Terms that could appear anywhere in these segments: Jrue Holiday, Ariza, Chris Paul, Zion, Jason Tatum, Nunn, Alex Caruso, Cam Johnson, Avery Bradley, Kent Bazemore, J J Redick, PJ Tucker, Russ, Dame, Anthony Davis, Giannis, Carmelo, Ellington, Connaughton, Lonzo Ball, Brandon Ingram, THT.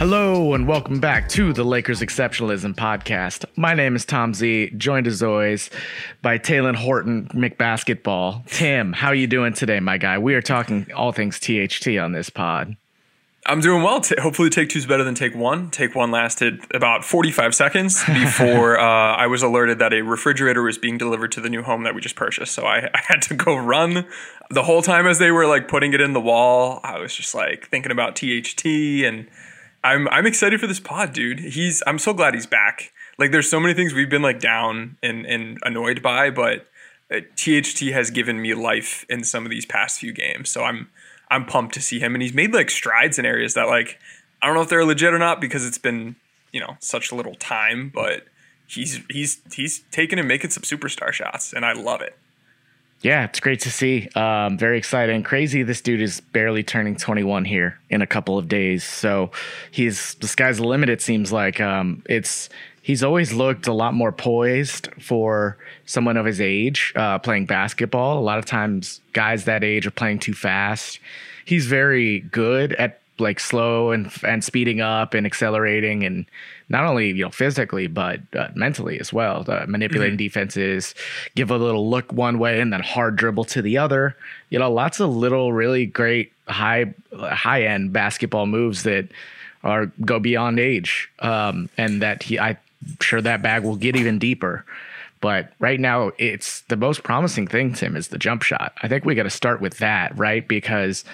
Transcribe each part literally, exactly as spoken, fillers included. Hello and welcome back to the Lakers Exceptionalism podcast. My name is Tom Z, joined as always by Talen Horton McBasketball. Tim, how are you doing today, my guy? We are talking all things T H T on this pod. I'm doing well. T- hopefully take two's better than take one. Take one lasted about forty-five seconds before uh, I was alerted that a refrigerator was being delivered to the new home that we just purchased. So I, I had to go run. The whole time as they were like putting it in the wall, I was just like thinking about T H T, and I'm I'm excited for this pod, dude. He's I'm so glad he's back. Like, there's so many things we've been like down and, and annoyed by, but uh, T H T has given me life in some of these past few games. So I'm I'm pumped to see him, and he's made like strides in areas that like I don't know if they're legit or not because it's been, you know, such a little time, but he's he's he's taking and making some superstar shots, and I love it. Yeah, it's great to see. Um, very exciting. Crazy. This dude is barely turning twenty-one here in a couple of days. So he's the sky's the limit, it seems like. Um, it's he's always looked a lot more poised for someone of his age uh, playing basketball. A lot of times guys that age are playing too fast. He's very good at like slow and and speeding up and accelerating, and not only, you know, physically, but uh, mentally as well. Uh, manipulating mm-hmm. defenses, give a little look one way and then hard dribble to the other. You know, lots of little really great high high end basketball moves that are go beyond age. Um, and that he, I'm sure that bag will get even deeper. But right now, it's the most promising thing, Tim, is the jump shot. I think we got to start with that, right? Because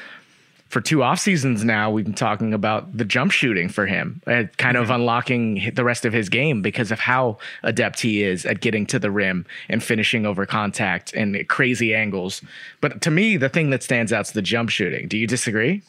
for two off seasons now, we've been talking about the jump shooting for him, uh, kind mm-hmm. of unlocking the rest of his game because of how adept he is at getting to the rim and finishing over contact and crazy angles. But to me, the thing that stands out is the jump shooting. Do you disagree?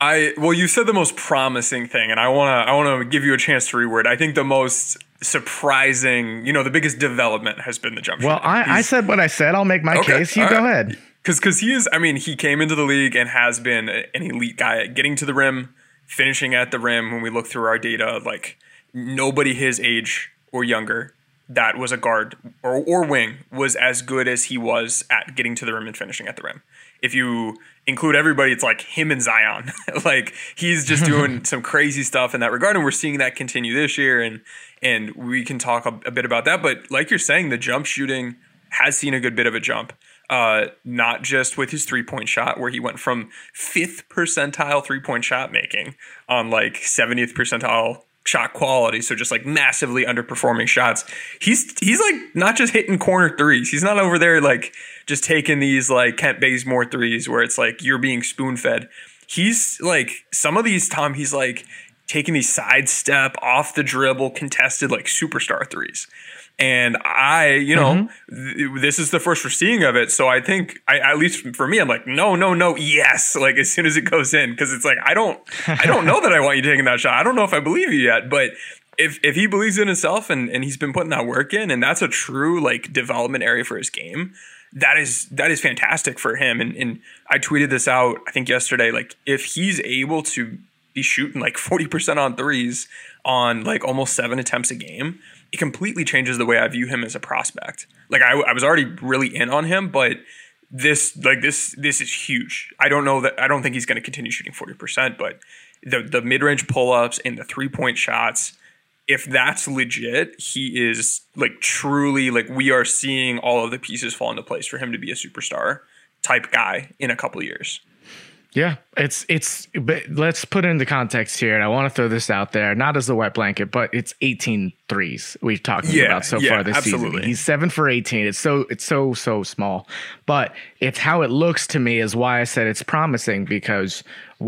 I well, you said the most promising thing, and I want to I want to give you a chance to reword. I think the most surprising, you know, the biggest development has been the jump well, shooting. Well, I, I said what I said. I'll make my okay, case. You go right. ahead. Because because he is, I mean, he came into the league and has been an elite guy at getting to the rim, finishing at the rim. When we look through our data, like nobody his age or younger that was a guard or, or wing was as good as he was at getting to the rim and finishing at the rim. If you include everybody, it's like him and Zion. Like he's just doing some crazy stuff in that regard. And we're seeing that continue this year. And, and we can talk a, a bit about that. But like you're saying, the jump shooting has seen a good bit of a jump. Uh, not just with his three-point shot, where he went from fifth percentile three-point shot making on like seventieth percentile shot quality, so just like massively underperforming shots. He's he's like not just hitting corner threes. He's not over there like just taking these like Kent Bazemore threes where it's like you're being spoon-fed. He's like some of these, Tom, he's like taking these sidestep, off the dribble, contested like superstar threes. And I, you know, mm-hmm. th- this is the first we're seeing of it. So I think, I, at least for me, I'm like, no, no, no, yes. Like as soon as it goes in, because it's like, I don't, I don't know that I want you taking that shot. I don't know if I believe you yet. But if if he believes in himself and, and he's been putting that work in, and that's a true like development area for his game, that is that is fantastic for him. And and I tweeted this out, I think yesterday, like if he's able to be shooting like forty percent on threes on like almost seven attempts a game, it completely changes the way I view him as a prospect. Like I, I was already really in on him, but this, like this, this is huge. I don't know that, I don't think he's going to continue shooting forty percent, but the, the mid-range pull-ups and the three-point shots, if that's legit, he is like truly like we are seeing all of the pieces fall into place for him to be a superstar type guy in a couple of years. Yeah, it's it's but let's put it into context here. And I want to throw this out there, not as a wet blanket, but it's eighteen threes we've talked yeah, about so yeah, far this absolutely. season. He's seven for eighteen. It's so it's so, so small, but it's how it looks to me is why I said it's promising, because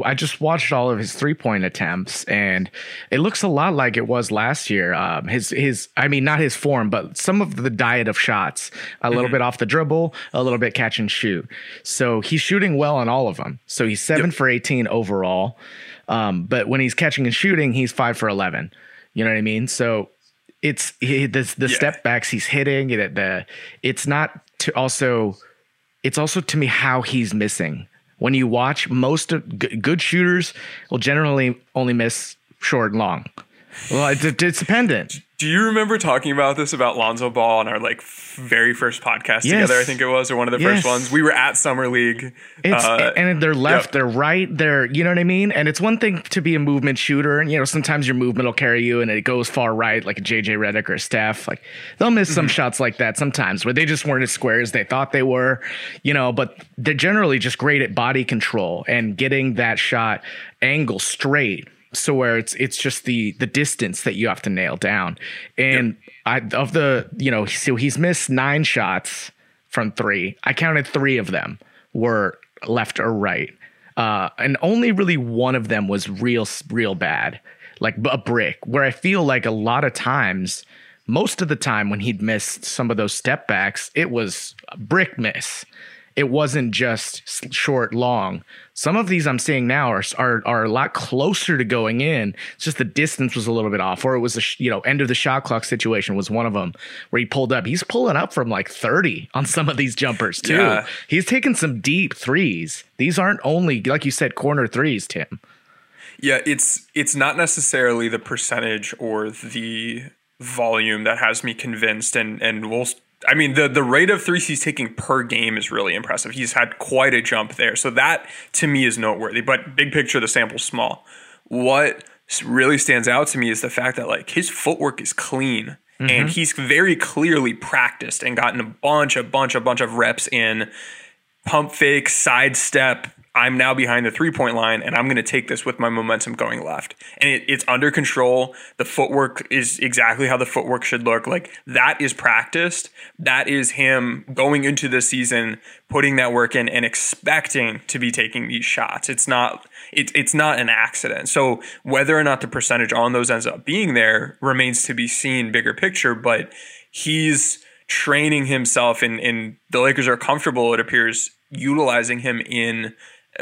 I just watched all of his three point attempts and it looks a lot like it was last year. Um, his his I mean, not his form, but some of the diet of shots, a mm-hmm. little bit off the dribble, a little bit catch and shoot. So he's shooting well on all of them. So he's seven yep. for eighteen overall. Um, but when he's catching and shooting, he's five for eleven. You know what I mean? So it's it, the, the yeah. step backs he's hitting. It, the it's not to also it's also to me how he's missing. When you watch most of g- good shooters will generally only miss short and long. Well, it's, it's dependent. Do you remember talking about this about Lonzo Ball on our like f- very first podcast yes. together? I think it was, or one of the yes. first ones. We were at Summer League. It's, uh, and they're left, yep. they're right, they're, you know what I mean? And it's one thing to be a movement shooter, and you know, sometimes your movement will carry you and it goes far right, like a J J Redick or Steph. Like they'll miss mm-hmm. some shots like that sometimes where they just weren't as square as they thought they were, you know, but they're generally just great at body control and getting that shot angle straight. So where it's it's just the the distance that you have to nail down. And yep. I of the, you know, so he's missed nine shots from three. I counted three of them were left or right. Uh, and only really one of them was real, real bad, like a brick, where I feel like a lot of times, most of the time when he'd missed some of those step backs, it was a brick miss. It wasn't just short, long. Some of these I'm seeing now are, are are a lot closer to going in. It's just the distance was a little bit off, or it was a sh- you know end of the shot clock situation was one of them where he pulled up. He's pulling up from like thirty on some of these jumpers too. Yeah. He's taking some deep threes. These aren't only, like you said, corner threes, Tim. Yeah, it's it's not necessarily the percentage or the volume that has me convinced, and and we'll. I mean, the, the rate of threes he's taking per game is really impressive. He's had quite a jump there. So that, to me, is noteworthy. But big picture, the sample's small. What really stands out to me is the fact that, like, his footwork is clean. Mm-hmm. And he's very clearly practiced and gotten a bunch, a bunch, a bunch of reps in pump fake, sidestep. I'm now behind the three-point line, and I'm going to take this with my momentum going left. And it, it's under control. The footwork is exactly how the footwork should look. Like, that is practiced. That is him going into this season, putting that work in, and expecting to be taking these shots. It's not it, it's not an accident. So whether or not the percentage on those ends up being there remains to be seen, bigger picture, but he's training himself, and, and the Lakers are comfortable, it appears, utilizing him in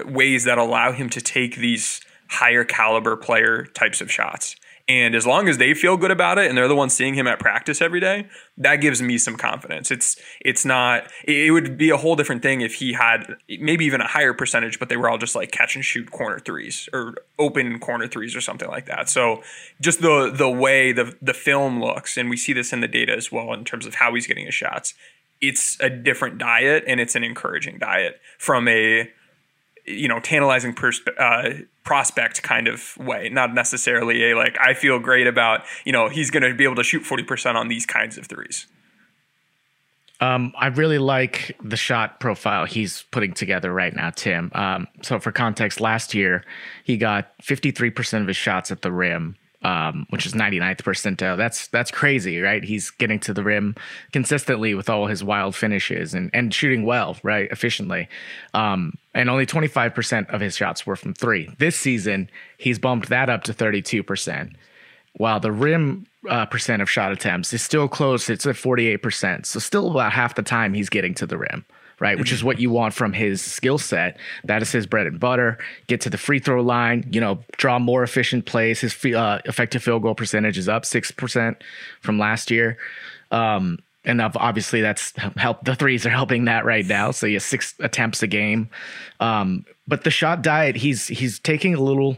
ways that allow him to take these higher caliber player types of shots. And as long as they feel good about it and they're the ones seeing him at practice every day, that gives me some confidence. It's it's not it would be a whole different thing if he had maybe even a higher percentage, but they were all just like catch and shoot corner threes or open corner threes or something like that. So just the the way the the film looks, and we see this in the data as well in terms of how he's getting his shots, it's a different diet, and it's an encouraging diet from a you know, tantalizing pers- uh, prospect kind of way, not necessarily a, like, I feel great about, you know, he's going to be able to shoot forty percent on these kinds of threes. Um, I really like the shot profile he's putting together right now, Tim. Um, so for context, last year, he got fifty-three percent of his shots at the rim, um, which is ninety-ninth percentile. That's, that's crazy, right? He's getting to the rim consistently with all his wild finishes and, and shooting well, right? Efficiently. Um, And only twenty-five percent of his shots were from three. This season, he's bumped that up to thirty-two percent. While the rim uh, percent of shot attempts is still close, it's at forty-eight percent. So still about half the time he's getting to the rim, right? Which is what you want from his skill set. That is his bread and butter. Get to the free throw line, you know, draw more efficient plays. His uh, effective field goal percentage is up six percent from last year. Um And obviously that's helped. The threes are helping that right now. So he has six attempts a game. Um, but the shot diet, he's he's taking a little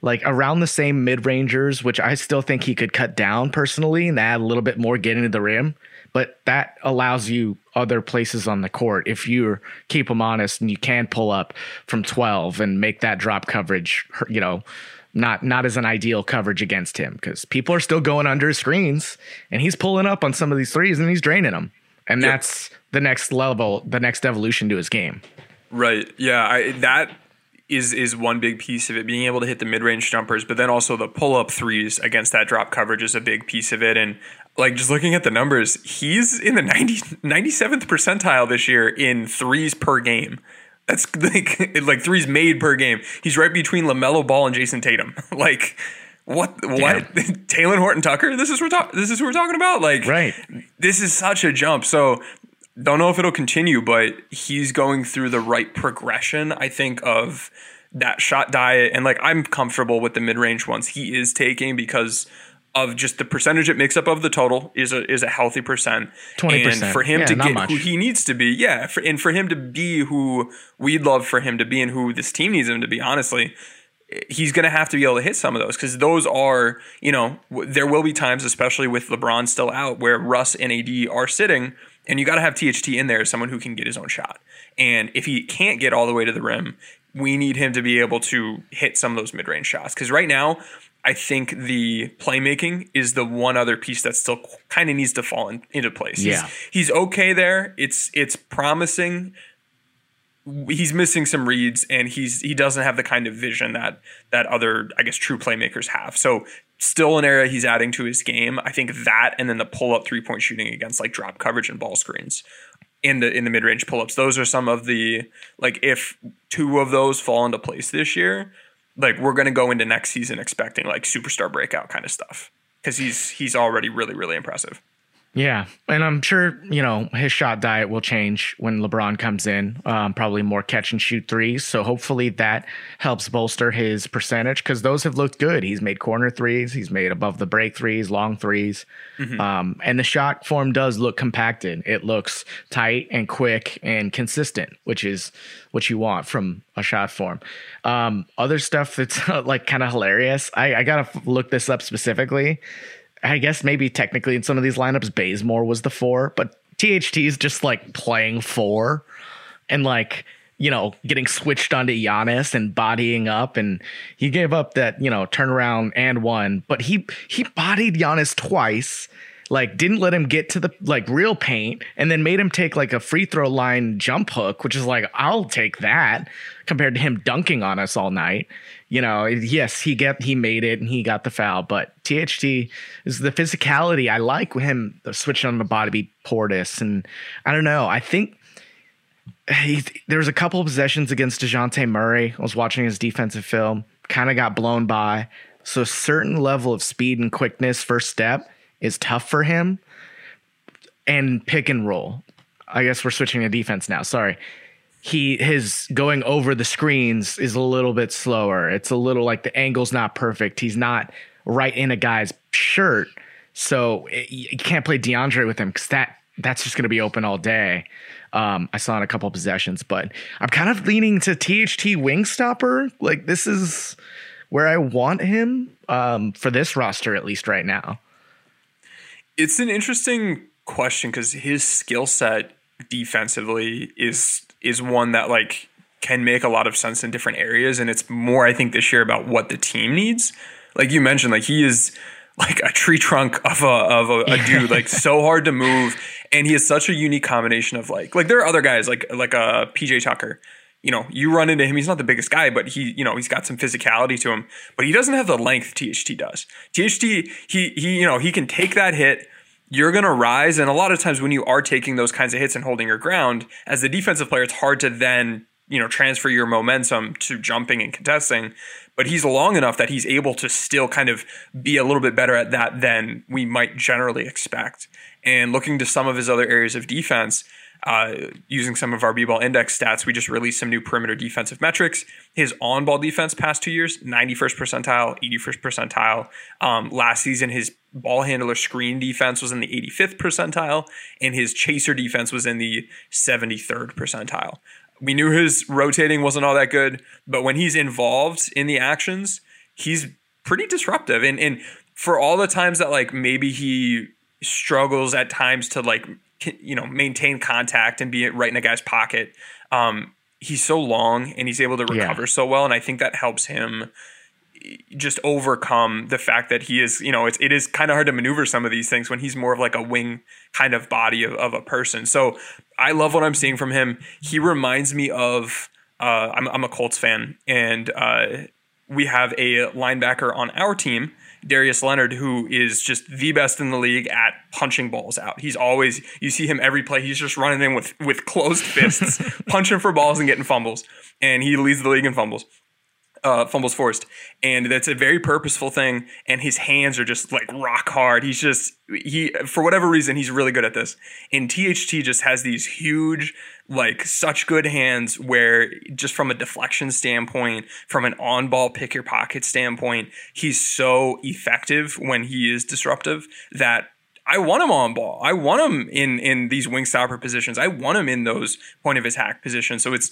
like around the same mid-rangers, which I still think he could cut down personally and add a little bit more getting to the rim. But that allows you other places on the court if you keep him honest and you can pull up from twelve and make that drop coverage, you know, Not not as an ideal coverage against him, because people are still going under his screens and he's pulling up on some of these threes and he's draining them. And yep. that's the next level, the next evolution to his game. Right. Yeah, I, that is is one big piece of it, being able to hit the mid-range jumpers, but then also the pull-up threes against that drop coverage is a big piece of it. And like just looking at the numbers, he's in the ninety, ninety-seventh percentile this year in threes per game. That's like like threes made per game. He's right between LaMelo Ball and Jason Tatum. Like what what Talen Horton Tucker? This is we're ta- this is who we're talking about. Like right. This is such a jump. So don't know if it'll continue, but he's going through the right progression, I think, of that shot diet. And like I'm comfortable with the mid-range ones he is taking because of just the percentage it makes up of the total is a is a healthy percent. twenty percent. And for him yeah, to get much. who he needs to be, yeah, for, and for him to be who we'd love for him to be and who this team needs him to be, honestly, he's going to have to be able to hit some of those, because those are, you know, there will be times, especially with LeBron still out, where Russ and A D are sitting, and you got to have T H T in there as someone who can get his own shot. And if he can't get all the way to the rim, we need him to be able to hit some of those mid-range shots, because right now – I think the playmaking is the one other piece that still kind of needs to fall in, into place. Yeah. He's, he's okay there. It's it's promising. He's missing some reads, and he's he doesn't have the kind of vision that that other, I guess, true playmakers have. So still an area he's adding to his game. I think that, and then the pull-up three-point shooting against like drop coverage and ball screens in the in the mid-range pull-ups. Those are some of the, like, if two of those fall into place this year, like, we're going to go into next season expecting like superstar breakout kind of stuff, because he's he's already really, really impressive. Yeah. And I'm sure, you know, his shot diet will change when LeBron comes in, um, probably more catch and shoot threes. So hopefully that helps bolster his percentage, because those have looked good. He's made corner threes. He's made above the break threes, long threes. Mm-hmm. Um, and the shot form does look compacted. It looks tight and quick and consistent, which is what you want from a shot form. Um, other stuff that's like kind of hilarious. I, I got to look this up specifically. I guess maybe technically in some of these lineups, Bazemore was the four, but T H T is just like playing four and, like, you know, getting switched onto Giannis and bodying up. And he gave up that, you know, turnaround and one, but he, he bodied Giannis twice, like didn't let him get to the like real paint, and then made him take like a free throw line jump hook, which is like, I'll take that compared to him dunking on us all night. You know, yes, he get he made it and he got the foul, but T H T is the physicality. I like him switching on the body beat Portis, and I don't know. I think he, there was a couple of possessions against DeJounte Murray. I was watching his defensive film, kind of got blown by. So a certain level of speed and quickness, first step, is tough for him. And pick and roll. I guess we're switching to defense now. Sorry. He his going over the screens is a little bit slower. It's a little like the angle's not perfect. He's not right in a guy's shirt. So it, you can't play DeAndre with him, because that that's just going to be open all day. Um, I saw in a couple of possessions, but I'm kind of leaning to T H T wing stopper. Like, this is where I want him, um, for this roster, at least right now. It's an interesting question, because his skill set defensively is is one that, like, can make a lot of sense in different areas. And it's more, I think, this year about what the team needs. Like you mentioned, like, he is like a tree trunk of a, of a, a dude, like, so hard to move. And he is such a unique combination of, like, like there are other guys like, like a P J Tucker, you know, you run into him. He's not the biggest guy, but he, you know, he's got some physicality to him, but he doesn't have the length T H T does. T H T, he, he, you know, he can take that hit. You're going to rise. And a lot of times when you are taking those kinds of hits and holding your ground as the defensive player, it's hard to then, you know, transfer your momentum to jumping and contesting. But he's long enough that he's able to still kind of be a little bit better at that than we might generally expect. And looking to some of his other areas of defense, uh, using some of our B-ball index stats, we just released some new perimeter defensive metrics. His on-ball defense past two years, ninety-first percentile, eighty-first percentile. Um, last season, his ball handler screen defense was in the eighty-fifth percentile, and his chaser defense was in the seventy-third percentile. We knew his rotating wasn't all that good, but when he's involved in the actions, he's pretty disruptive. And and for all the times that, like, maybe he struggles at times to, like, you know, maintain contact and be right in a guy's pocket, um, he's so long and he's able to recover yeah. so well. And I think that helps him just overcome the fact that he is, you know, it's, it is kind of hard to maneuver some of these things when he's more of like a wing kind of body of, of a person. So I love what I'm seeing from him. He reminds me of, uh, I'm, I'm a Colts fan, and uh, we have a linebacker on our team, Darius Leonard, who is just the best in the league at punching balls out. He's always, you see him every play. He's just running in with, with closed fists, punching for balls and getting fumbles. And he leads the league in fumbles. uh, fumbles forced. And that's a very purposeful thing. And his hands are just like rock hard. He's just, he, for whatever reason, he's really good at this. And T H T just has these huge, like such good hands where just from a deflection standpoint, from an on ball pick your pocket standpoint, he's so effective when he is disruptive that I want him on ball. I want him in, in these wing stopper positions. I want him in those point of attack positions. So it's,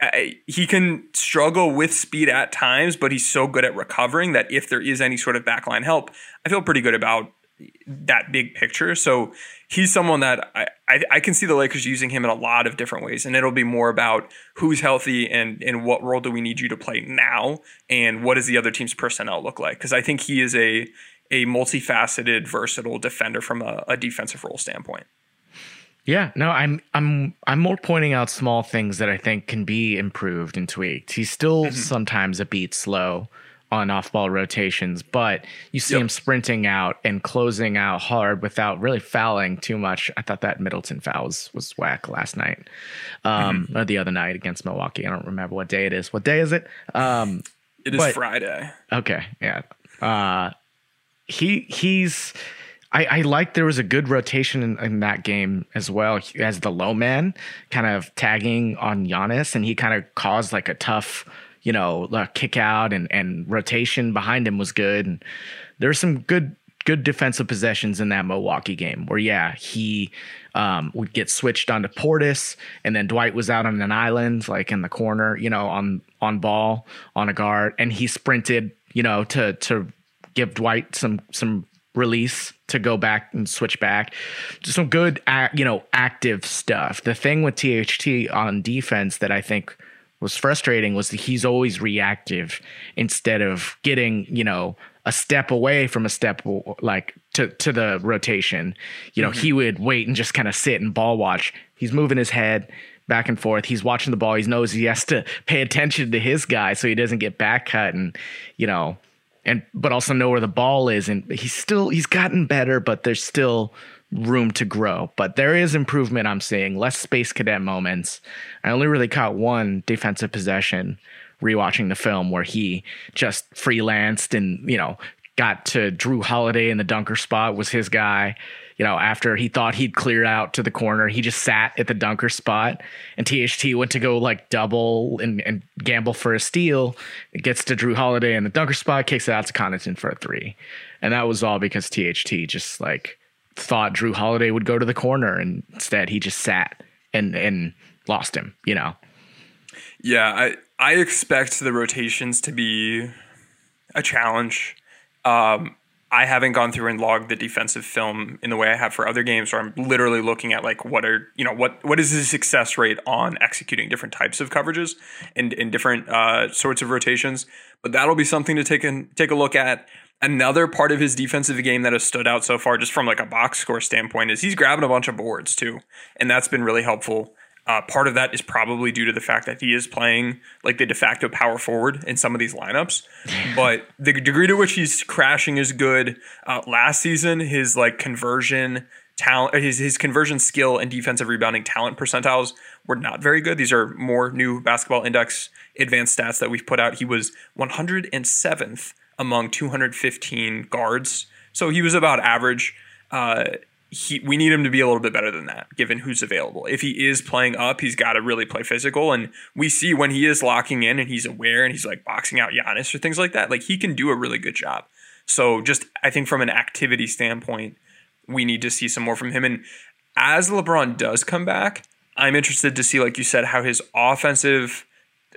I, he can struggle with speed at times, but he's so good at recovering that if there is any sort of backline help, I feel pretty good about that big picture. So he's someone that I, I, I can see the Lakers using him in a lot of different ways. And it'll be more about who's healthy and, and what role do we need you to play now? And what does the other team's personnel look like? Because I think he is a, a multifaceted, versatile defender from a, a defensive role standpoint. Yeah, no, I'm I'm I'm more pointing out small things that I think can be improved and tweaked. He's still mm-hmm. sometimes a beat slow on off-ball rotations, but you see yep. him sprinting out and closing out hard without really fouling too much. I thought that Middleton foul was, was whack last night, um, mm-hmm. or the other night against Milwaukee. I don't remember what day it is. What day is it? Um, it is but, Friday. Okay, yeah. Uh, he he's. I, I like there was a good rotation in, in that game as well as the low man kind of tagging on Giannis, and he kind of caused like a tough, you know, uh, kick out and, and rotation behind him was good. And there were some good, good defensive possessions in that Milwaukee game where, yeah, he um, would get switched onto Portis, and then Dwight was out on an island, like in the corner, you know, on, on ball, on a guard, and he sprinted, you know, to, to give Dwight some, some, release to go back and switch back. Just some good, you know, active stuff. The thing with T H T on defense that I think was frustrating was that he's always reactive instead of getting, you know, a step away from a step like to, to the rotation. You know, mm-hmm. he would wait and just kind of sit and ball watch. He's moving his head back and forth. He's watching the ball. He knows he has to pay attention to his guy so he doesn't get back cut and, you know, And but also know where the ball is, and he's still he's gotten better, but there's still room to grow. But there is improvement I'm seeing. Less space cadet moments. I only really caught one defensive possession rewatching the film where he just freelanced and, you know, got to Jrue Holiday in the dunker spot was his guy. You know, after he thought he'd cleared out to the corner, he just sat at the dunker spot, and T H T went to go like double and, and gamble for a steal. It gets to Jrue Holiday in the dunker spot, kicks it out to Connaughton for a three. And that was all because T H T just like thought Jrue Holiday would go to the corner, and instead he just sat and, and lost him, you know? Yeah. I, I expect the rotations to be a challenge. Um, I haven't gone through and logged the defensive film in the way I have for other games, where I'm literally looking at like what are, you know, what what is his success rate on executing different types of coverages and, and different uh, sorts of rotations. But that'll be something to take and take a look at. Another part of his defensive game that has stood out so far, just from like a box score standpoint, is he's grabbing a bunch of boards too, and that's been really helpful. Uh, part of that is probably due to the fact that he is playing like the de facto power forward in some of these lineups, but the degree to which he's crashing is good. Uh, last season, his like conversion talent, his his conversion skill and defensive rebounding talent percentiles were not very good. These are more new basketball index advanced stats that we've put out. He was one hundred seventh among two hundred fifteen guards, so he was about average. Uh, He, we need him to be a little bit better than that, given who's available. If he is playing up, he's got to really play physical. And we see when he is locking in and he's aware and he's like boxing out Giannis or things like that, like he can do a really good job. So just, I think from an activity standpoint, we need to see some more from him. And as LeBron does come back, I'm interested to see, like you said, how his offensive,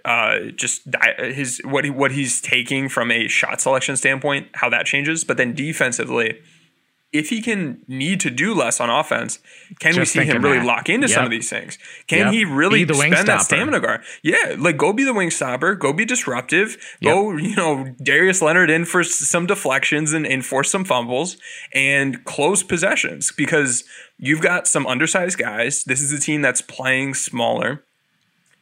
uh, just his, what he, what he's taking from a shot selection standpoint, how that changes. But then defensively, if he can need to do less on offense, can Just we see him really that. lock into yep. some of these things? Can yep. he really spend that stamina guard? Yeah, like go be the wing stopper, go be disruptive, yep. go, you know, Darius Leonard in for some deflections and, and force some fumbles and close possessions, because you've got some undersized guys. This is a team that's playing smaller.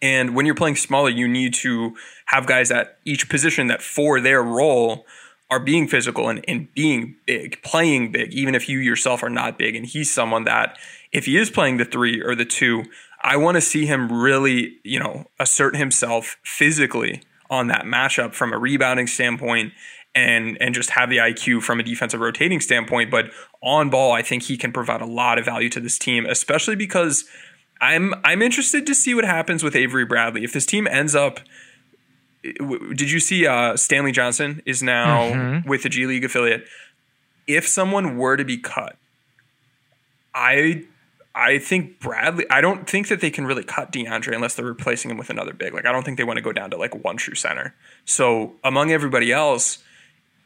And when you're playing smaller, you need to have guys at each position that for their role are being physical and, and being big, playing big, even if you yourself are not big. And he's someone that if he is playing the three or the two, I want to see him really, you know, assert himself physically on that matchup from a rebounding standpoint and and just have the I Q from a defensive rotating standpoint. But on ball, I think he can provide a lot of value to this team, especially because I'm I'm interested to see what happens with Avery Bradley. If this team ends up, did you see uh, Stanley Johnson is now mm-hmm. with the G League affiliate? If someone were to be cut, I I think Bradley, I don't think that they can really cut DeAndre unless they're replacing him with another big. Like, I don't think they want to go down to like one true center. So among everybody else,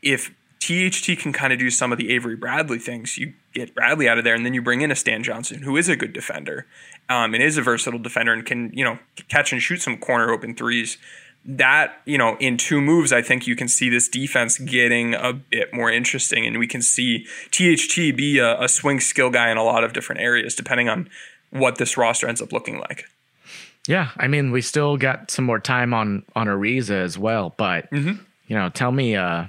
if T H T can kind of do some of the Avery Bradley things, you get Bradley out of there and then you bring in a Stan Johnson, who is a good defender um, and is a versatile defender and can, you know, catch and shoot some corner open threes. That, you know, in two moves, I think you can see this defense getting a bit more interesting, and we can see T H T be a, a swing skill guy in a lot of different areas, depending on what this roster ends up looking like. Yeah, I mean, we still got some more time on on Ariza as well, but mm-hmm. you know, tell me uh,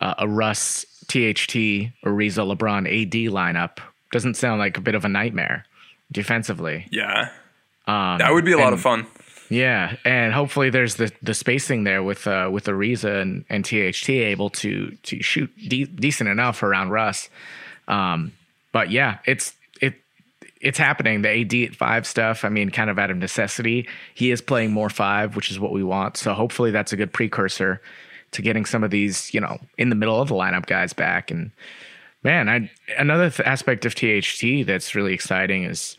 uh, a Russ, T H T, Ariza, LeBron, A D lineup doesn't sound like a bit of a nightmare defensively. Yeah, um, that would be a and, lot of fun. Yeah, and hopefully there's the, the spacing there with uh, with Ariza and, and T H T able to to shoot de- decent enough around Russ, um, but yeah, it's it it's happening. The A D at five stuff, I mean, kind of out of necessity, he is playing more five, which is what we want. So hopefully that's a good precursor to getting some of these, you know, in the middle of the lineup guys back. And man, I another th- aspect of T H T that's really exciting is.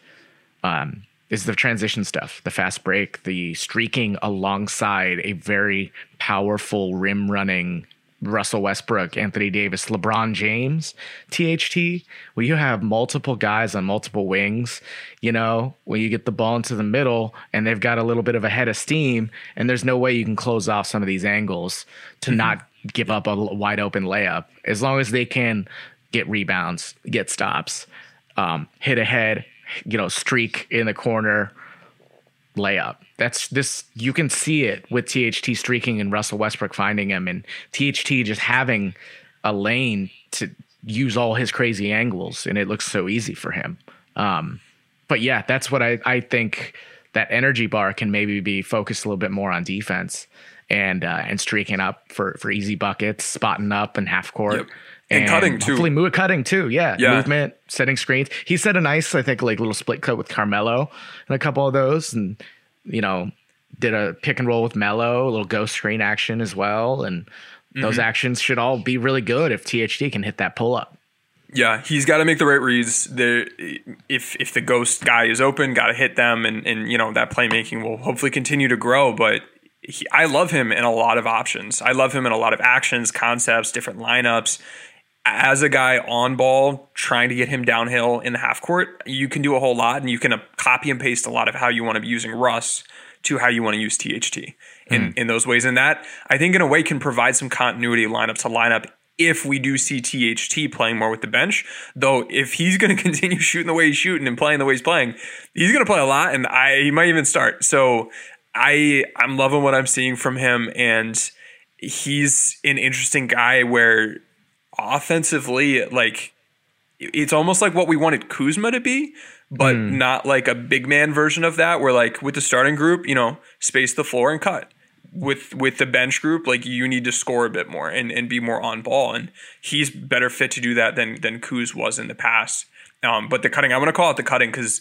Um, is the transition stuff, the fast break, the streaking alongside a very powerful rim running Russell Westbrook, Anthony Davis, LeBron James, T H T, where you have multiple guys on multiple wings, you know, when you get the ball into the middle and they've got a little bit of a head of steam and there's no way you can close off some of these angles to mm-hmm. not give up a wide open layup. As long as they can get rebounds, get stops, um, hit ahead, you know, streak in the corner, layup. That's this. You can see it with T H T streaking and Russell Westbrook finding him, and T H T just having a lane to use all his crazy angles, and it looks so easy for him. Um, but yeah, that's what I, I think that energy bar can maybe be focused a little bit more on defense and uh, and streaking up for for easy buckets, spotting up and half court. Yep. And, and cutting too. Hopefully move, cutting too, yeah. yeah. Movement, setting screens. He set a nice, I think, like little split cut with Carmelo and a couple of those. And, you know, did a pick and roll with Melo, a little ghost screen action as well. And mm-hmm. those actions should all be really good if T H T can hit that pull up. Yeah, he's got to make the right reads. The, if if the ghost guy is open, got to hit them. And, and, you know, that playmaking will hopefully continue to grow. But he, I love him in a lot of options. I love him in a lot of actions, concepts, different lineups. As a guy on ball, trying to get him downhill in the half court, you can do a whole lot, and you can copy and paste a lot of how you want to be using Russ to how you want to use T H T in, mm. in those ways. And that, I think, in a way can provide some continuity lineup to lineup if we do see T H T playing more with the bench. Though if he's going to continue shooting the way he's shooting and playing the way he's playing, he's going to play a lot, and I, he might even start. So I, I'm loving what I'm seeing from him, and he's an interesting guy where – offensively, like, it's almost like what we wanted Kuzma to be, but mm. not like a big man version of that, where like with the starting group, you know, space the floor and cut. With with the bench group, like, you need to score a bit more and, and be more on ball, and he's better fit to do that than than Kuz was in the past. Um, but the cutting, I want to call it the cutting, because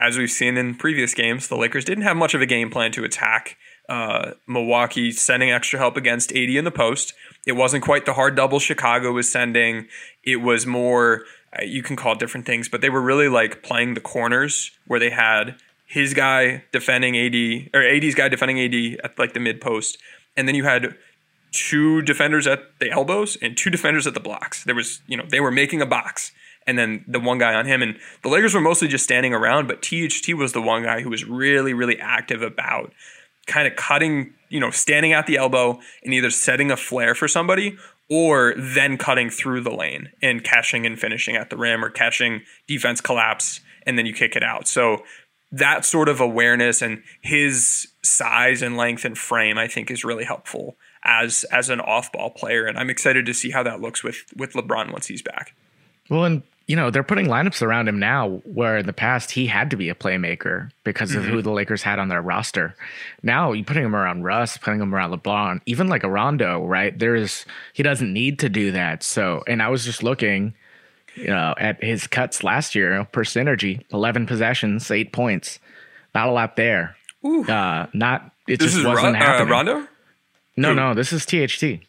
as we've seen in previous games, the Lakers didn't have much of a game plan to attack Uh, Milwaukee, sending extra help against A D in the post. It wasn't quite the hard double Chicago was sending. It was more, uh, you can call it different things, but they were really like playing the corners where they had his guy defending A D, or A D's guy defending A D at like the mid post. And then you had two defenders at the elbows and two defenders at the blocks. There was, you know, they were making a box and then the one guy on him, and the Lakers were mostly just standing around, but T H T was the one guy who was really, really active about kind of cutting, you know, standing at the elbow and either setting a flare for somebody or then cutting through the lane and catching and finishing at the rim, or catching, defense collapse, and then you kick it out. So that sort of awareness and his size and length and frame, I think, is really helpful as as an off-ball player. And I'm excited to see how that looks with with LeBron once he's back. Well, and you know, they're putting lineups around him now where in the past he had to be a playmaker because mm-hmm. of who the Lakers had on their roster. Now you're putting him around Russ, putting him around LeBron, even like a Rondo, right? There is, he doesn't need to do that. So, and I was just looking, you know, at his cuts last year per synergy, eleven possessions, eight points. Not a lot there. Ooh. Uh, not, it this just is wasn't Ron- happening. Uh, Rondo? No, Ooh. no, this is T H T.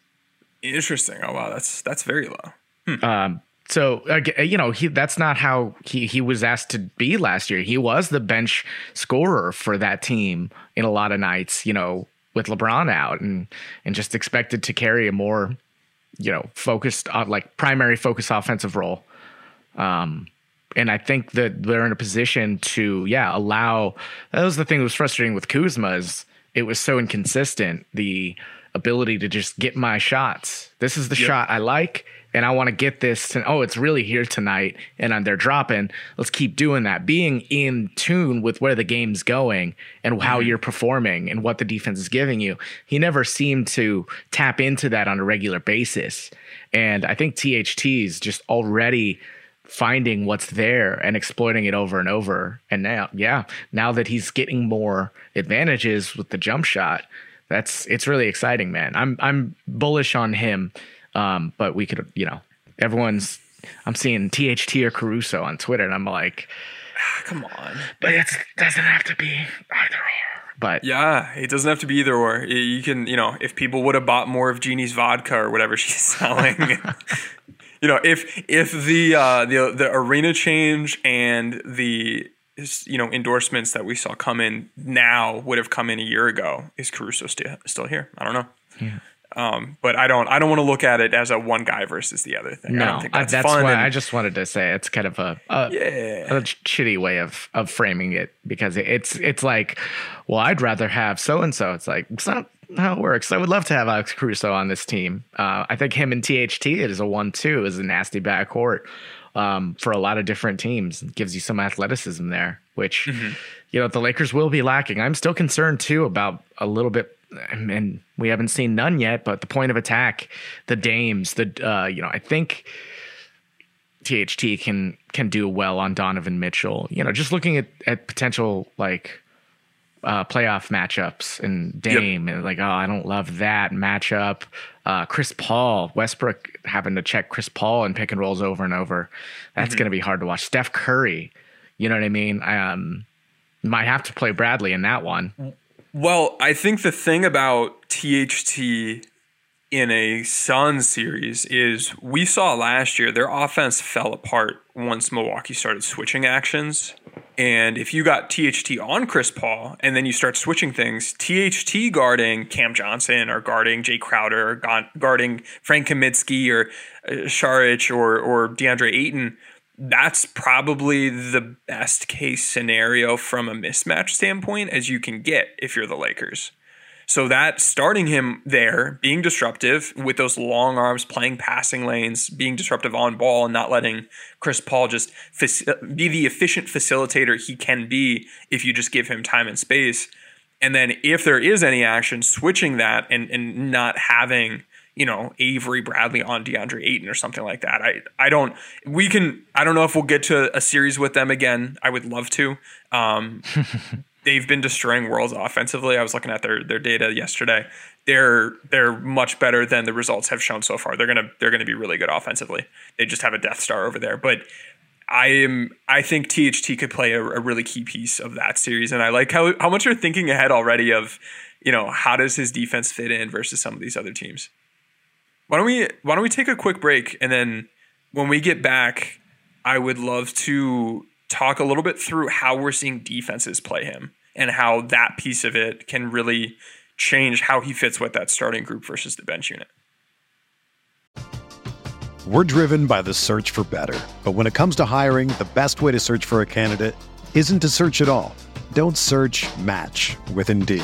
Interesting. Oh, wow. That's, that's very low. Hmm. Um, So, uh, you know, he that's not how he, he was asked to be last year. He was the bench scorer for that team in a lot of nights, you know, with LeBron out and and just expected to carry a more, you know, focused on like primary focus offensive role. Um, and I think that they're in a position to, yeah, allow. That was the thing that was frustrating with Kuzma is it was so inconsistent. The ability to just get my shots. This is the yep. shot I like. And I want to get this to, oh, it's really here tonight and they're dropping. Let's keep doing that. Being in tune with where the game's going and how mm-hmm. you're performing and what the defense is giving you. He never seemed to tap into that on a regular basis. And I think T H T is just already finding what's there and exploiting it over and over. And now, yeah, now that he's getting more advantages with the jump shot, that's it's really exciting, man. I'm I'm bullish on him. Um, but we could, you know, everyone's, I'm seeing T H T or Caruso on Twitter and I'm like, ah, come on, but it doesn't have to be either or. But yeah, it doesn't have to be either or. You can, you know, if people would have bought more of Jeannie's vodka or whatever she's selling, you know, if, if the, uh, the, the arena change and the, you know, endorsements that we saw come in now would have come in a year ago, is Caruso st- still here? I don't know. Yeah. Um, but I don't. I don't want to look at it as a one guy versus the other thing. No, I don't think that's, I, that's fun why and, I just wanted to say it's kind of a a, yeah. a shitty way of of framing it because it's it's like, well, I'd rather have so and so. It's like it's not how it works. I would love to have Alex Caruso on this team. Uh, I think him and T H T is a one two is a nasty backcourt um, for a lot of different teams. It gives you some athleticism there, which mm-hmm. you know the Lakers will be lacking. I'm still concerned too about a little bit. And we haven't seen none yet, but the point of attack, the Dames, the, uh, you know, I think T H T can, can do well on Donovan Mitchell, you know, just looking at, at potential like uh, playoff matchups and Dame yep. and like, oh, I don't love that matchup. Uh, Chris Paul, Westbrook having to check Chris Paul and pick and rolls over and over. That's mm-hmm. going to be hard to watch. Steph Curry, you know what I mean? Um, might have to play Bradley in that one. Mm-hmm. Well, I think the thing about T H T in a Suns series is we saw last year their offense fell apart once Milwaukee started switching actions. And if you got T H T on Chris Paul and then you start switching things, T H T guarding Cam Johnson or guarding Jay Crowder or guarding Frank Kaminsky or Saric or, or DeAndre Ayton, that's probably the best case scenario from a mismatch standpoint as you can get if you're the Lakers. So that starting him there, being disruptive with those long arms, playing passing lanes, being disruptive on ball and not letting Chris Paul just faci- be the efficient facilitator he can be if you just give him time and space. And then if there is any action, switching that and, and not having – you know, Avery Bradley on DeAndre Ayton or something like that. I, I don't, we can, I don't know if we'll get to a series with them again. I would love to. Um, they've been destroying worlds offensively. I was looking at their, their data yesterday. They're, they're much better than the results have shown so far. They're going to, they're going to be really good offensively. They just have a Death Star over there, but I am, I think T H T could play a, a really key piece of that series. And I like how, how much you're thinking ahead already of, you know, how does his defense fit in versus some of these other teams? Why don't we why don't we take a quick break, and then when we get back, I would love to talk a little bit through how we're seeing defenses play him and how that piece of it can really change how he fits with that starting group versus the bench unit. We're driven by the search for better, but when it comes to hiring, the best way to search for a candidate isn't to search at all. Don't search, match with Indeed.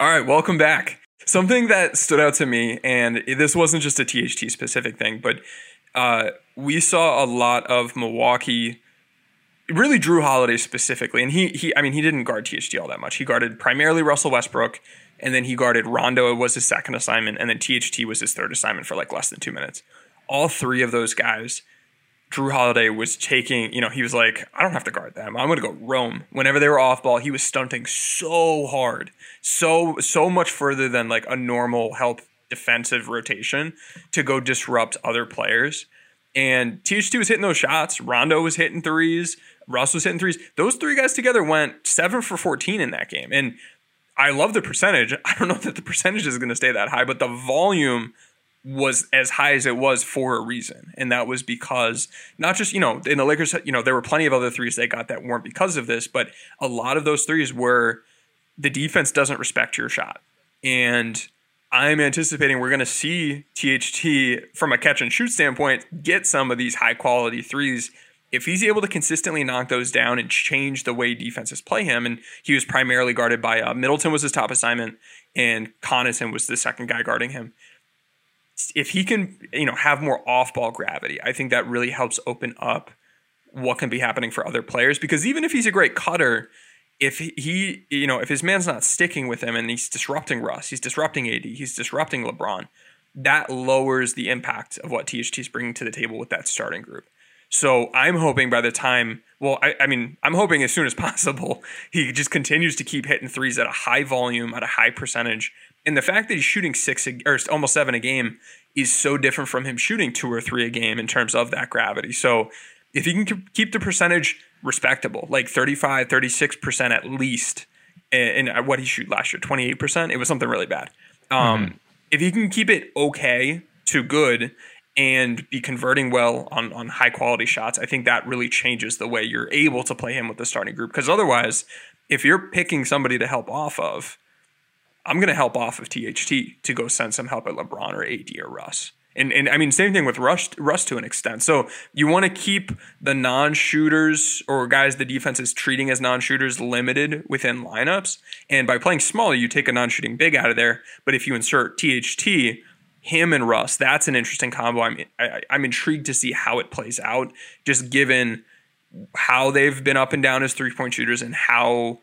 All right, welcome back. Something that stood out to me, and this wasn't just a T H T specific thing, but uh, we saw a lot of Milwaukee, really Jrue Holiday specifically. And he, he, I mean, he didn't guard T H T all that much. He guarded primarily Russell Westbrook, and then he guarded Rondo was his second assignment, and then T H T was his third assignment for like less than two minutes. All three of those guys, Jrue Holiday was taking, you know, he was like, I don't have to guard them. I'm going to go roam. Whenever they were off ball, he was stunting so hard, so, so much further than like a normal help defensive rotation to go disrupt other players. And T H T was hitting those shots. Rondo was hitting threes. Russ was hitting threes. Those three guys together went seven for fourteen in that game. And I love the percentage. I don't know that the percentage is going to stay that high, but the volume was as high as it was for a reason. And that was because not just, you know, in the Lakers, you know, there were plenty of other threes they got that weren't because of this, but a lot of those threes were the defense doesn't respect your shot. And I'm anticipating we're going to see T H T from a catch and shoot standpoint get some of these high quality threes. If he's able to consistently knock those down and change the way defenses play him, and he was primarily guarded by uh, Middleton was his top assignment and Connaughton was the second guy guarding him. If he can, you know, have more off-ball gravity, I think that really helps open up what can be happening for other players. Because even if he's a great cutter, if he, you know, if his man's not sticking with him and he's disrupting Russ, he's disrupting A D, he's disrupting LeBron, that lowers the impact of what T H T is bringing to the table with that starting group. So I'm hoping by the time, well, I, I mean, I'm hoping as soon as possible, he just continues to keep hitting threes at a high volume, at a high percentage. And the fact that he's shooting six or almost seven a game is so different from him shooting two or three a game in terms of that gravity. So if he can keep the percentage respectable, like thirty-five, thirty-six percent at least, and what he shoot last year, twenty-eight percent, it was something really bad. Um, mm-hmm. If he can keep it okay to good and be converting well on, on high quality shots, I think that really changes the way you're able to play him with the starting group. Because otherwise, if you're picking somebody to help off of, I'm going to help off of T H T to go send some help at LeBron or A D or Russ. And, and I mean, same thing with Russ, Russ to an extent. So you want to keep the non-shooters or guys the defense is treating as non-shooters limited within lineups. And by playing smaller, you take a non-shooting big out of there. But if you insert T H T, him and Russ, that's an interesting combo. I'm, I, I'm intrigued to see how it plays out, just given how they've been up and down as three-point shooters and how,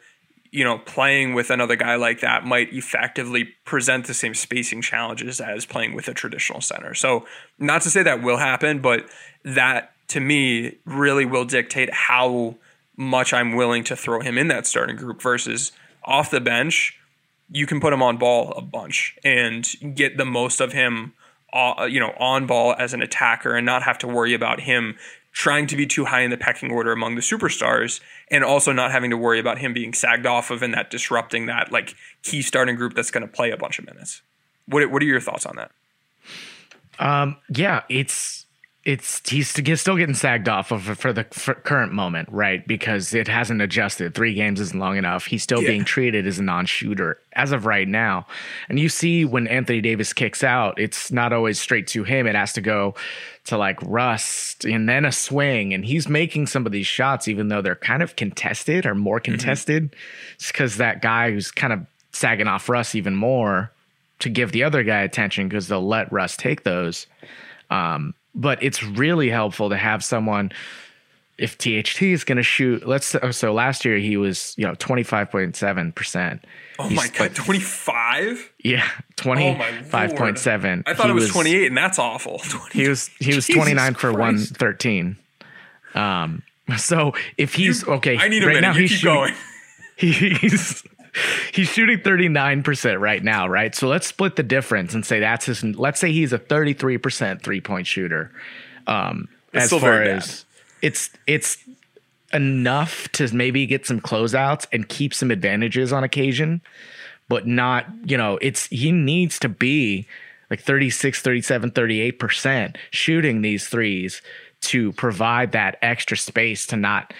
you know, playing with another guy like that might effectively present the same spacing challenges as playing with a traditional center. So not to say that will happen, but that to me really will dictate how much I'm willing to throw him in that starting group versus off the bench. You can put him on ball a bunch and get the most of him, uh, you know, on ball as an attacker and not have to worry about him trying to be too high in the pecking order among the superstars, and also not having to worry about him being sagged off of and that disrupting that like key starting group that's going to play a bunch of minutes. What What are your thoughts on that? Um, yeah, it's it's he's still getting sagged off of for the for current moment, right? Because it hasn't adjusted. Three games isn't long enough. He's still yeah. being treated as a non-shooter as of right now. And you see when Anthony Davis kicks out, it's not always straight to him. It has to go to like Rust and then a swing, and he's making some of these shots even though they're kind of contested or more contested. Mm-hmm. It's because that guy who's kind of sagging off Russ even more to give the other guy attention because they'll let Russ take those. Um, but it's really helpful to have someone. If T H T is going to shoot, let's so last year he was, you know, twenty-five point seven percent. Oh my god, twenty-five? Yeah, twenty-five point seven. I thought it was twenty-eight, and that's awful. He was he was twenty-nine for one thirteen. Um, so if he's okay, I need a minute. You keep going. He's he's shooting thirty-nine percent right now, right? So let's split the difference and say that's his. Let's say he's a thirty-three percent three point shooter. Um, it's as still far very as bad. it's it's enough to maybe get some closeouts and keep some advantages on occasion, but not, you know, it's he needs to be like thirty-six, thirty-seven, thirty-eight percent shooting these threes to provide that extra space to not,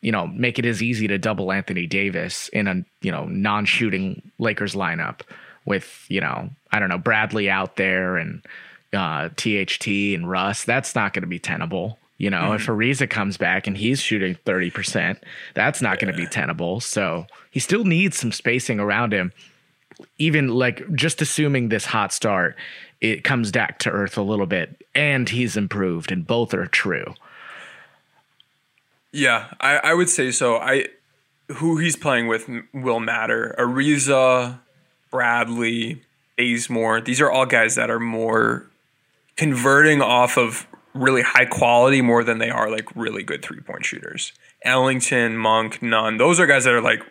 you know, make it as easy to double Anthony Davis in a, you know, non-shooting Lakers lineup with, you know, I don't know, Bradley out there and uh, T H T and Russ. That's not going to be tenable. You know, mm-hmm. if Ariza comes back and he's shooting thirty percent, that's not yeah. going to be tenable. So he still needs some spacing around him. Even like just assuming this hot start, it comes back to earth a little bit and he's improved and both are true. Yeah, I, I would say so. I who he's playing with will matter. Ariza, Bradley, Bazemore, these are all guys that are more converting off of really high quality more than they are like really good three point shooters. Ellington, Monk, Nunn, those are guys that are like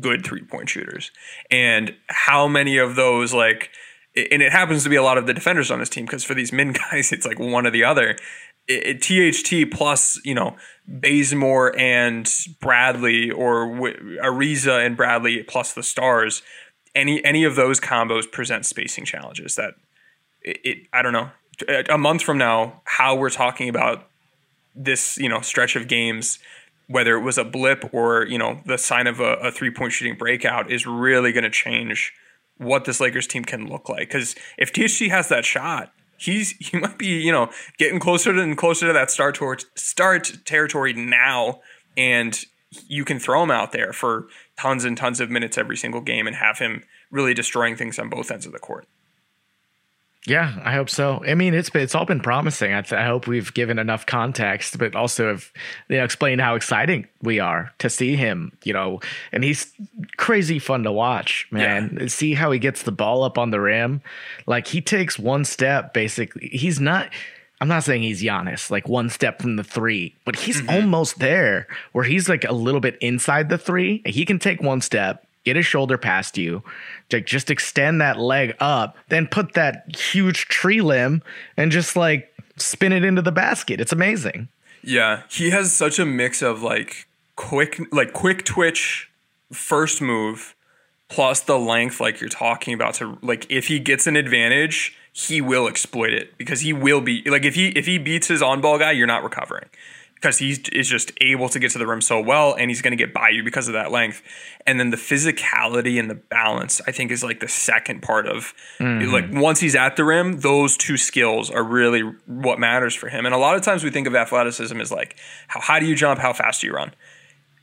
good three point shooters. And how many of those, like, and it happens to be a lot of the defenders on this team because for these min guys, it's like one or the other. It, it, T H T plus, you know, Bazemore and Bradley or w- Ariza and Bradley plus the stars. Any any of those combos present spacing challenges that it, it I don't know. A month from now, how we're talking about this, you know, stretch of games, whether it was a blip or, you know, the sign of a, a three-point shooting breakout is really going to change what this Lakers team can look like. Because if T H T has that shot, he's he might be, you know, getting closer and closer to that start, tor- start territory now. And you can throw him out there for tons and tons of minutes every single game and have him really destroying things on both ends of the court. Yeah, I hope so. I mean, it's been, it's all been promising. I, th- I hope we've given enough context, but also have, you know, explained how exciting we are to see him, you know, and he's crazy fun to watch, man. Yeah. See how he gets the ball up on the rim. Like he takes one step, basically. He's not, I'm not saying he's Giannis, like one step from the three, but he's mm-hmm. almost there where he's like a little bit inside the three. He can take one step, get his shoulder past you, like just extend that leg up, then put that huge tree limb and just like spin it into the basket. It's amazing. Yeah, he has such a mix of like quick, like quick twitch first move plus the length like you're talking about to like if he gets an advantage, he will exploit it because he will be like if he if he beats his on ball guy, you're not recovering. Because he is just able to get to the rim so well, and he's going to get by you because of that length. And then the physicality and the balance, I think, is like the second part of mm-hmm. like once he's at the rim, those two skills are really what matters for him. And a lot of times we think of athleticism as like how high do you jump, how fast do you run?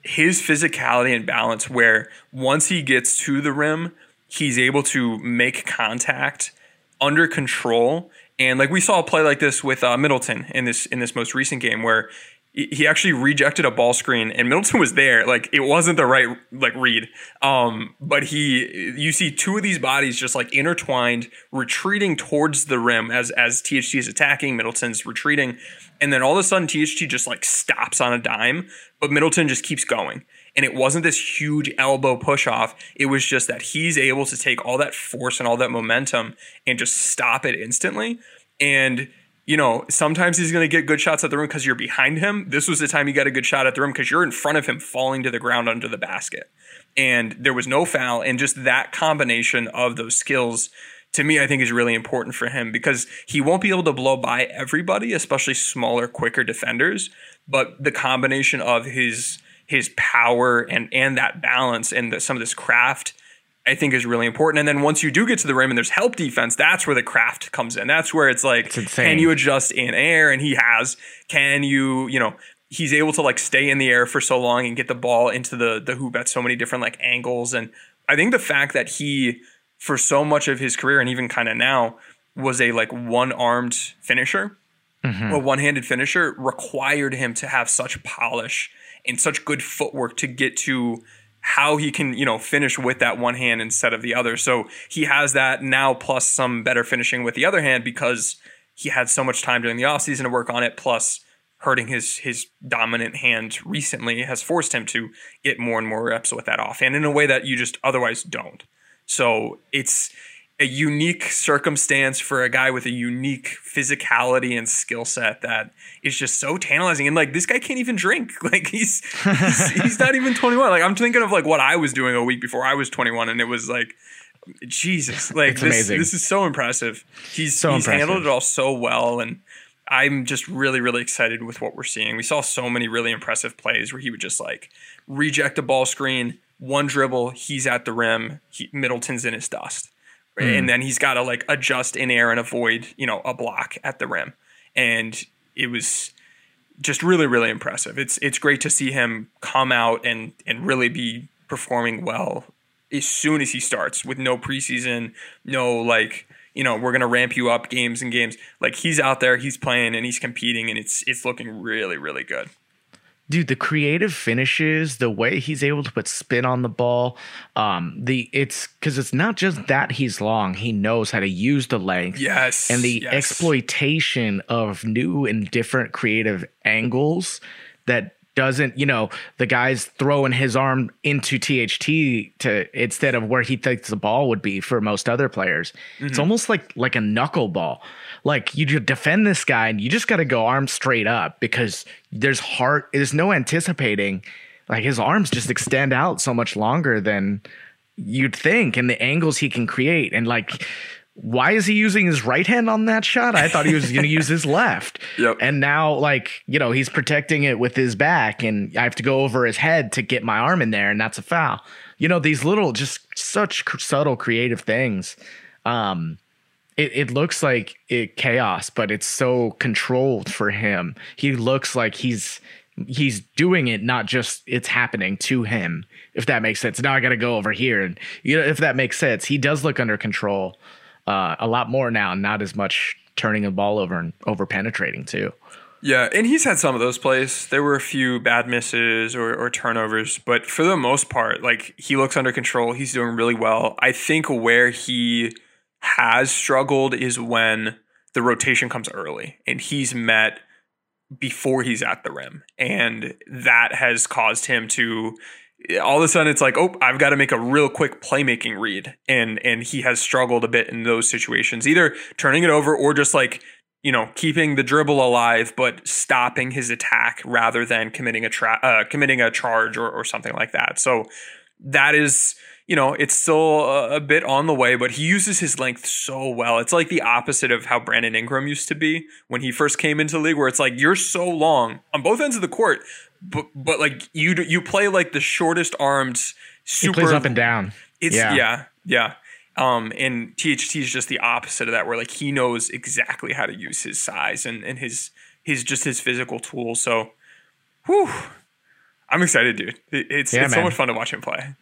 His physicality and balance, where once he gets to the rim, he's able to make contact under control. And like we saw a play like this with uh, Middleton in this in this most recent game where he actually rejected a ball screen and Middleton was there. Like it wasn't the right like read. Um, but he, you see two of these bodies just like intertwined, retreating towards the rim as, as T H T is attacking, Middleton's retreating. And then all of a sudden T H T just like stops on a dime, but Middleton just keeps going. And it wasn't this huge elbow push off. It was just that he's able to take all that force and all that momentum and just stop it instantly. And you know, sometimes he's going to get good shots at the rim because you're behind him. This was the time he got a good shot at the rim because you're in front of him falling to the ground under the basket. And there was no foul. And just that combination of those skills, to me, I think is really important for him because he won't be able to blow by everybody, especially smaller, quicker defenders. But the combination of his his power and, and that balance and the, some of this craft I think is really important. And then once you do get to the rim and there's help defense, that's where the craft comes in. That's where it's like, it's can you adjust in air? And he has, can you, you know, he's able to like stay in the air for so long and get the ball into the, the hoop at so many different like angles. And I think the fact that he, for so much of his career and even kind of now was a like one armed finisher, mm-hmm. a one-handed finisher required him to have such polish and such good footwork to get to how he can, you know, finish with that one hand instead of the other. So he has that now plus some better finishing with the other hand because he had so much time during the offseason to work on it. Plus hurting his his dominant hand recently has forced him to get more and more reps with that offhand in a way that you just otherwise don't. So it's a unique circumstance for a guy with a unique physicality and skill set that is just so tantalizing. And like, this guy can't even drink. Like he's, he's, he's not even twenty-one. Like I'm thinking of like what I was doing a week before I was twenty-one. And it was like, Jesus, like this, this is so impressive. He's, so he's impressive. handled it all so well. And I'm just really, really excited with what we're seeing. We saw so many really impressive plays where he would just like reject a ball screen, one dribble, he's at the rim, he, Middleton's in his dust. Mm. And then he's got to like adjust in air and avoid, you know, a block at the rim. And it was just really, really impressive. It's it's great to see him come out and and really be performing well as soon as he starts with no preseason, no like, you know, we're going to ramp you up games and games. Like he's out there, he's playing and he's competing and it's it's looking really, really good. Dude, the creative finishes, the way he's able to put spin on the ball, um, the it's because it's not just that he's long. He knows how to use the length. Yes. And the yes. exploitation of new and different creative angles that doesn't, you know, the guy's throwing his arm into T H T to instead of where he thinks the ball would be for most other players. Mm-hmm. It's almost like like a knuckleball. Like you defend this guy and you just got to go arm straight up because there's heart. There's no anticipating. Like his arms just extend out so much longer than you'd think, and the angles he can create. And like, why is he using his right hand on that shot? I thought he was going to use his left. Yep. And now, like, you know, he's protecting it with his back and I have to go over his head to get my arm in there. And that's a foul. You know, these little, just such subtle creative things. Um, it, it looks like it chaos, but it's so controlled for him. He looks like he's, he's doing it, not just it's happening to him. If that makes sense. Now I got to go over here. And you know, if that makes sense, he does look under control. Uh, a lot more now, not as much turning the ball over and over penetrating too. Yeah, and he's had some of those plays. There were a few bad misses or, or turnovers, but for the most part, like he looks under control. He's doing really well. I think where he has struggled is when the rotation comes early and he's met before he's at the rim, and that has caused him to. All of a sudden, it's like, oh, I've got to make a real quick playmaking read. And and he has struggled a bit in those situations, either turning it over or just like, you know, keeping the dribble alive, but stopping his attack rather than committing a tra- uh, committing a charge or, or something like that. So that is, you know, it's still a, a bit on the way, but he uses his length so well. It's like the opposite of how Brandon Ingram used to be when he first came into the league, where it's like, you're so long on both ends of the court. But, but like you you play like the shortest arms, super he plays up and down. It's yeah. yeah, yeah. Um, and T H T is just the opposite of that, where like he knows exactly how to use his size and, and his his just his physical tools. So, whew, I'm excited, dude. It, it's yeah, it's man. so much fun to watch him play.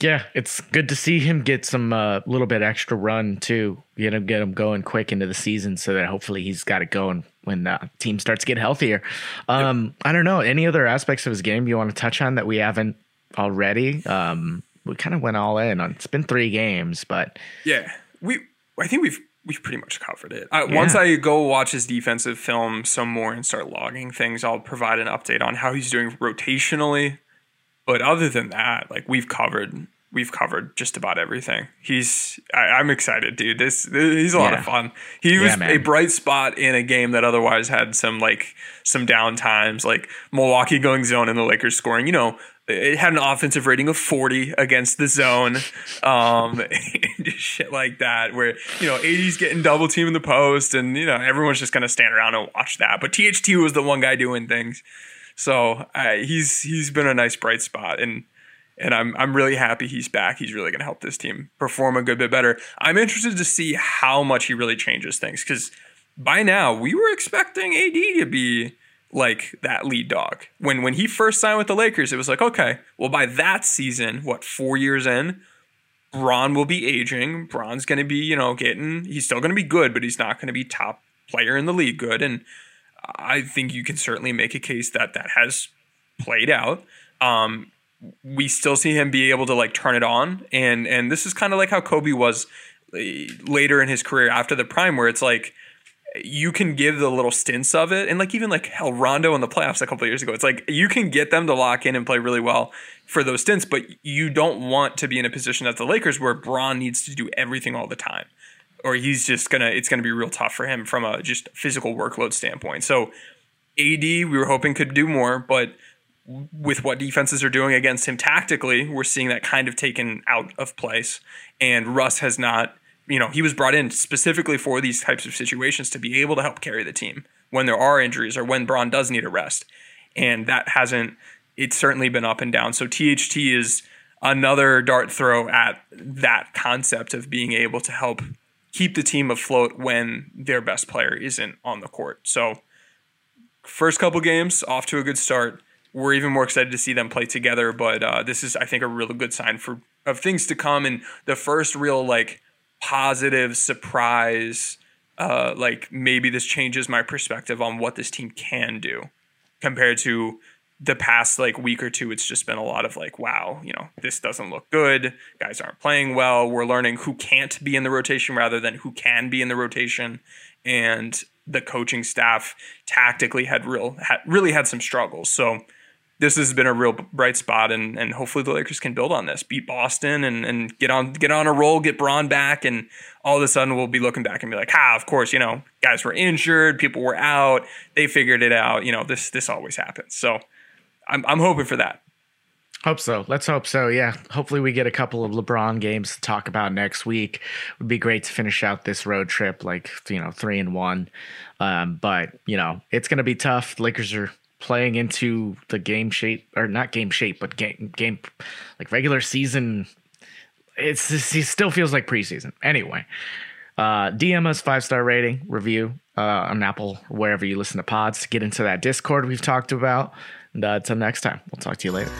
Yeah, it's good to see him get some a uh, little bit extra run too. You know, get him going quick into the season so that hopefully he's got it going when the team starts to get healthier. Um, yep. I don't know. Any other aspects of his game you want to touch on that we haven't already? Um, we kind of went all in on. It's been three games, but yeah, we. I think we've we've pretty much covered it. I, yeah. Once I go watch his defensive film some more and start logging things, I'll provide an update on how he's doing rotationally. But other than that, like we've covered, we've covered just about everything. He's, I, I'm excited, dude. This, this he's a yeah. lot of fun. He was yeah, a bright spot in a game that otherwise had some like some down times, like Milwaukee going zone and the Lakers scoring. You know, it had an offensive rating of forty against the zone, um, and just shit like that. Where you know, A D's getting double teamed in the post, and you know, everyone's just gonna stand around and watch that. But T H T was the one guy doing things. So uh, he's he's been a nice bright spot, and and I'm I'm really happy he's back. He's really going to help this team perform a good bit better. I'm interested to see how much he really changes things, because by now we were expecting A D to be like that lead dog. When when he first signed with the Lakers, it was like, okay, well by that season, what, four years in, Bron will be aging. Bron's going to be, you know, getting, he's still going to be good, but he's not going to be top player in the league good, and I think you can certainly make a case that that has played out. Um, we still see him be able to like turn it on. And, and this is kind of like how Kobe was later in his career after the prime, where it's like, you can give the little stints of it. And like even like hell, Rondo in the playoffs a couple of years ago, it's like you can get them to lock in and play really well for those stints, but you don't want to be in a position as the Lakers where Bron needs to do everything all the time, or he's just going to, it's going to be real tough for him from a just physical workload standpoint. So A D, we were hoping could do more, but with what defenses are doing against him tactically, we're seeing that kind of taken out of place. And Russ has not, you know, he was brought in specifically for these types of situations to be able to help carry the team when there are injuries or when Bron does need a rest. And that hasn't, it's certainly been up and down. So T H T is another dart throw at that concept of being able to help keep the team afloat when their best player isn't on the court. So first couple games off to a good start. We're even more excited to see them play together, but uh, this is, I think, a really good sign for of things to come. And the first real like positive surprise, uh, like maybe this changes my perspective on what this team can do compared to the past like week or two. It's just been a lot of like, wow, you know, this doesn't look good. Guys aren't playing well. We're learning who can't be in the rotation rather than who can be in the rotation, and the coaching staff tactically had real had, really had some struggles. So this has been a real bright spot, and and hopefully the Lakers can build on this, beat Boston, and and get on get on a roll, get Bron back, and all of a sudden we'll be looking back and be like, ah, of course, you know, guys were injured, people were out, they figured it out. You know, this this always happens. So I'm I'm hoping for that. Hope so. Let's hope so. Yeah. Hopefully we get a couple of LeBron games to talk about next week. It would be great to finish out this road trip, like, you know, three and one. Um, but, you know, it's going to be tough. Lakers are playing into the game shape, or not game shape, but game, game like regular season. It's, it's it still feels like preseason. Anyway, uh, D M us five-star rating, review uh, on Apple, wherever you listen to pods, to get into that Discord we've talked about. And uh, until next time, we'll talk to you later.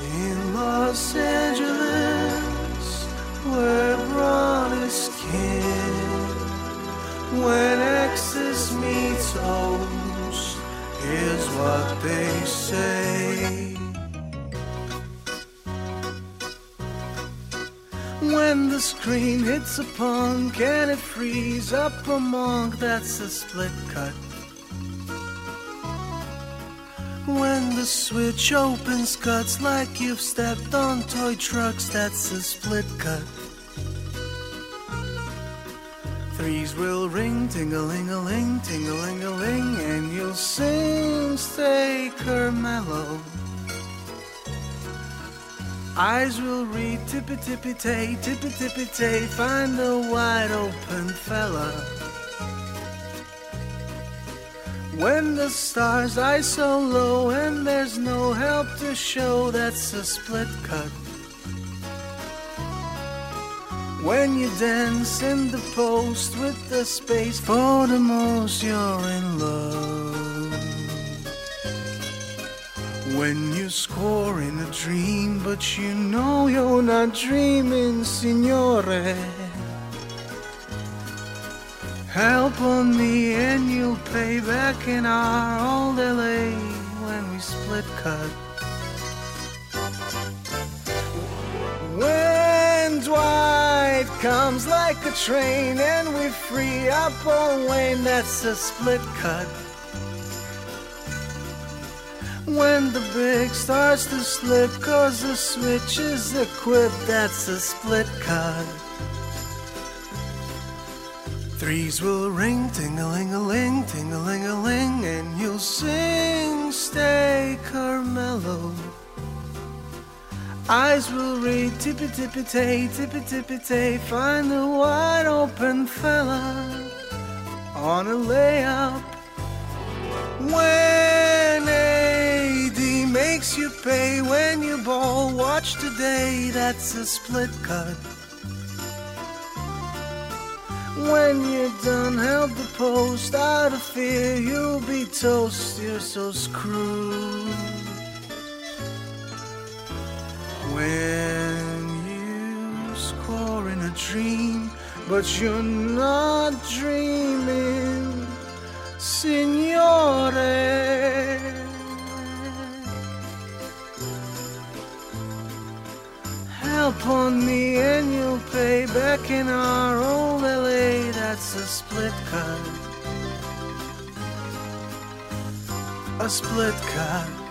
In Los Angeles, where Bron is king, when excess meets O's, is what they say. When the screen hits a punk, can it frees up a monk? That's a split cut. When the switch opens, cuts like you've stepped on toy trucks, that's a split cut. Threes will ring, ting-a-ling-a-ling, ting-a-ling-a-ling, and you'll sing, stay, Carmelo. Eyes will read, tippy-tippy-tay, tippy-tippy-tay, find a wide-open fella. When the stars lie so low and there's no help to show, that's a split cut. When you dance in the post with the space for the most, you're in love. When you score in a dream, but you know you're not dreaming, signore. Help on me and you'll pay back in our old L A when we split cut. When Dwight comes like a train and we free up old Wayne, that's a split cut. When the big starts to slip cause the switch is equipped, that's a split cut. Threes will ring, ting-a-ling-a-ling, ting-a-ling-a-ling, and you'll sing, stay, Carmelo. Eyes will read, tippy-tippy-tay, tippy-tippy-tay, find a wide-open fella on a layup. When A D makes you pay, when you ball watch today, that's a split cut. When you're done, held the post, out of fear, you'll be toast, you're so screwed. When you score in a dream, but you're not dreaming, signore. Help upon me and you'll pay back in our old L A. That's a split cut. A split cut.